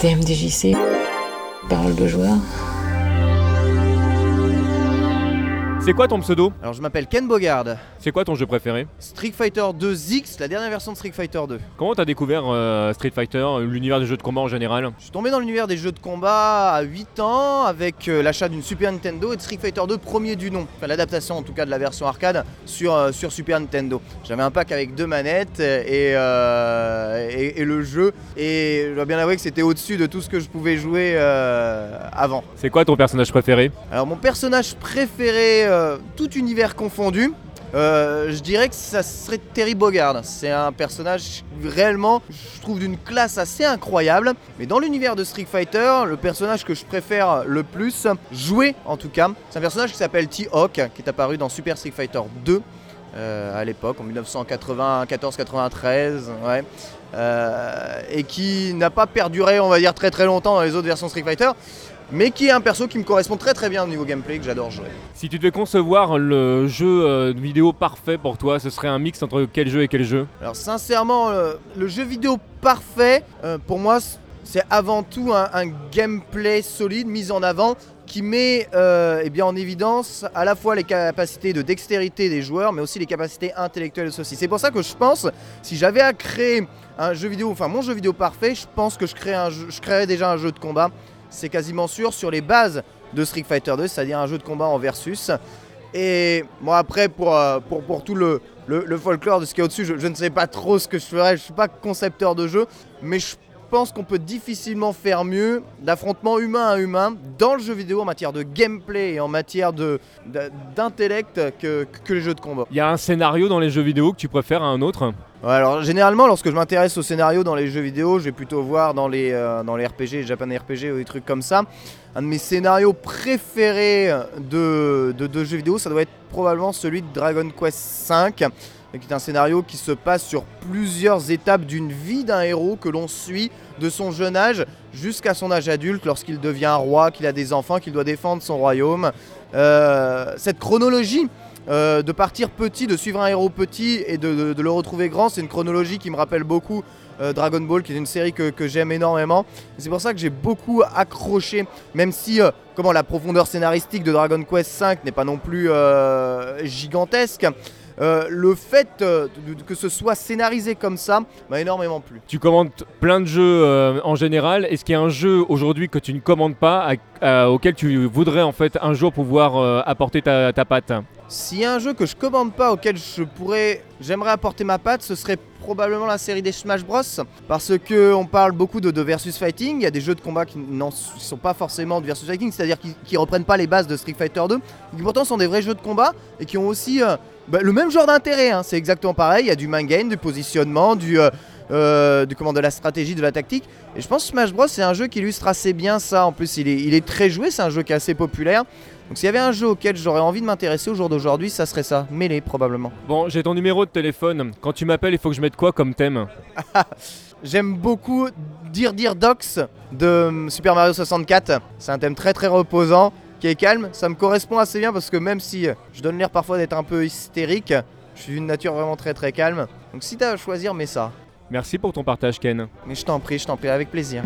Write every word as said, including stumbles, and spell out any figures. T M D J C, Paroles de Joueurs. C'est quoi ton pseudo? Alors je m'appelle Ken Bogard. C'est quoi ton jeu préféré? Street Fighter deux X, la dernière version de Street Fighter deux. Comment t'as découvert euh, Street Fighter, l'univers des jeux de combat en général? Je suis tombé dans l'univers des jeux de combat à huit ans avec euh, l'achat d'une Super Nintendo et de Street Fighter deux premier du nom. Enfin, l'adaptation en tout cas de la version arcade sur, euh, sur Super Nintendo. J'avais un pack avec deux manettes et, euh, et, et le jeu. Et je dois bien avouer que c'était au-dessus de tout ce que je pouvais jouer euh, avant. C'est quoi ton personnage préféré? Alors mon personnage préféré... Euh, tout univers confondu, euh, je dirais que ça serait Terry Bogard. C'est un personnage réellement, je trouve, d'une classe assez incroyable. Mais dans l'univers de Street Fighter, le personnage que je préfère le plus jouer, en tout cas, c'est un personnage qui s'appelle T-Hawk, qui est apparu dans Super Street Fighter deux euh, à l'époque, en dix-neuf cent quatre-vingt-quatorze quatre-vingt-treize, ouais. euh, et qui n'a pas perduré, on va dire, très très longtemps dans les autres versions Street Fighter. Mais qui est un perso qui me correspond très très bien au niveau gameplay, que j'adore jouer. Si tu devais concevoir le jeu vidéo parfait pour toi, ce serait un mix entre quel jeu et quel jeu? Alors sincèrement, le jeu vidéo parfait, pour moi, c'est avant tout un, un gameplay solide, mis en avant, qui met euh, eh bien, en évidence à la fois les capacités de dextérité des joueurs, mais aussi les capacités intellectuelles de ceux-ci. C'est pour ça que je pense, si j'avais à créer un jeu vidéo, enfin mon jeu vidéo parfait, je pense que je, crée un jeu, je créerais déjà un jeu de combat. C'est quasiment sûr, sur les bases de Street Fighter deux, c'est-à-dire un jeu de combat en versus. Et moi, bon, après, pour, pour, pour tout le, le, le folklore de ce qu'il y a au-dessus, je, je ne sais pas trop ce que je ferais, je ne suis pas concepteur de jeu, mais je pense qu'on peut difficilement faire mieux d'affrontement humain à humain dans le jeu vidéo en matière de gameplay et en matière de, de, d'intellect que, que les jeux de combat. Il y a un scénario dans les jeux vidéo que tu préfères à un autre ? Ouais, alors généralement lorsque je m'intéresse au scénario dans les jeux vidéo, je vais plutôt voir dans les, euh, dans les R P G, les Japan R P G ou des trucs comme ça. Un de mes scénarios préférés de, de, de jeux vidéo, ça doit être probablement celui de Dragon Quest V, qui est un scénario qui se passe sur plusieurs étapes d'une vie d'un héros que l'on suit de son jeune âge jusqu'à son âge adulte, lorsqu'il devient roi, qu'il a des enfants, qu'il doit défendre son royaume. Euh, cette chronologie Euh, de partir petit, de suivre un héros petit et de, de, de le retrouver grand, c'est une chronologie qui me rappelle beaucoup euh, Dragon Ball, qui est une série que, que j'aime énormément. Et c'est pour ça que j'ai beaucoup accroché, même si euh, comment, la profondeur scénaristique de Dragon Quest V n'est pas non plus euh, gigantesque. Euh, le fait euh, que ce soit scénarisé comme ça m'a énormément plu. Tu commandes plein de jeux euh, en général. Est-ce qu'il y a un jeu aujourd'hui que tu ne commandes pas, à, à, auquel tu voudrais en fait un jour pouvoir euh, apporter ta, ta patte? S'il y a un jeu que je commande pas, auquel je pourrais, j'aimerais apporter ma patte, ce serait probablement la série des Smash Bros, parce qu'on parle beaucoup de, de versus fighting. Il y a des jeux de combat qui ne sont pas forcément de versus fighting, c'est-à-dire qui ne reprennent pas les bases de Street Fighter deux, qui pourtant sont des vrais jeux de combat et qui ont aussi euh, bah, le même genre d'intérêt, hein. C'est exactement pareil, il y a du mind game, du positionnement, du, euh, euh, du comment, de la stratégie, de la tactique. Et je pense que Smash Bros, c'est un jeu qui illustre assez bien ça. En plus, il est, il est très joué, c'est un jeu qui est assez populaire. Donc s'il y avait un jeu auquel j'aurais envie de m'intéresser au jour d'aujourd'hui, ça serait ça, Melee probablement. Bon, j'ai ton numéro de téléphone. Quand tu m'appelles, il faut que je mette quoi comme thème? J'aime beaucoup Dire Dire Docs de Super Mario soixante-quatre. C'est un thème très très reposant, qui est calme. Ça me correspond assez bien parce que même si je donne l'air parfois d'être un peu hystérique, je suis d'une nature vraiment très très calme. Donc si t'as à choisir, mets ça. Merci pour ton partage, Ken. Mais je t'en prie, je t'en prie, avec plaisir.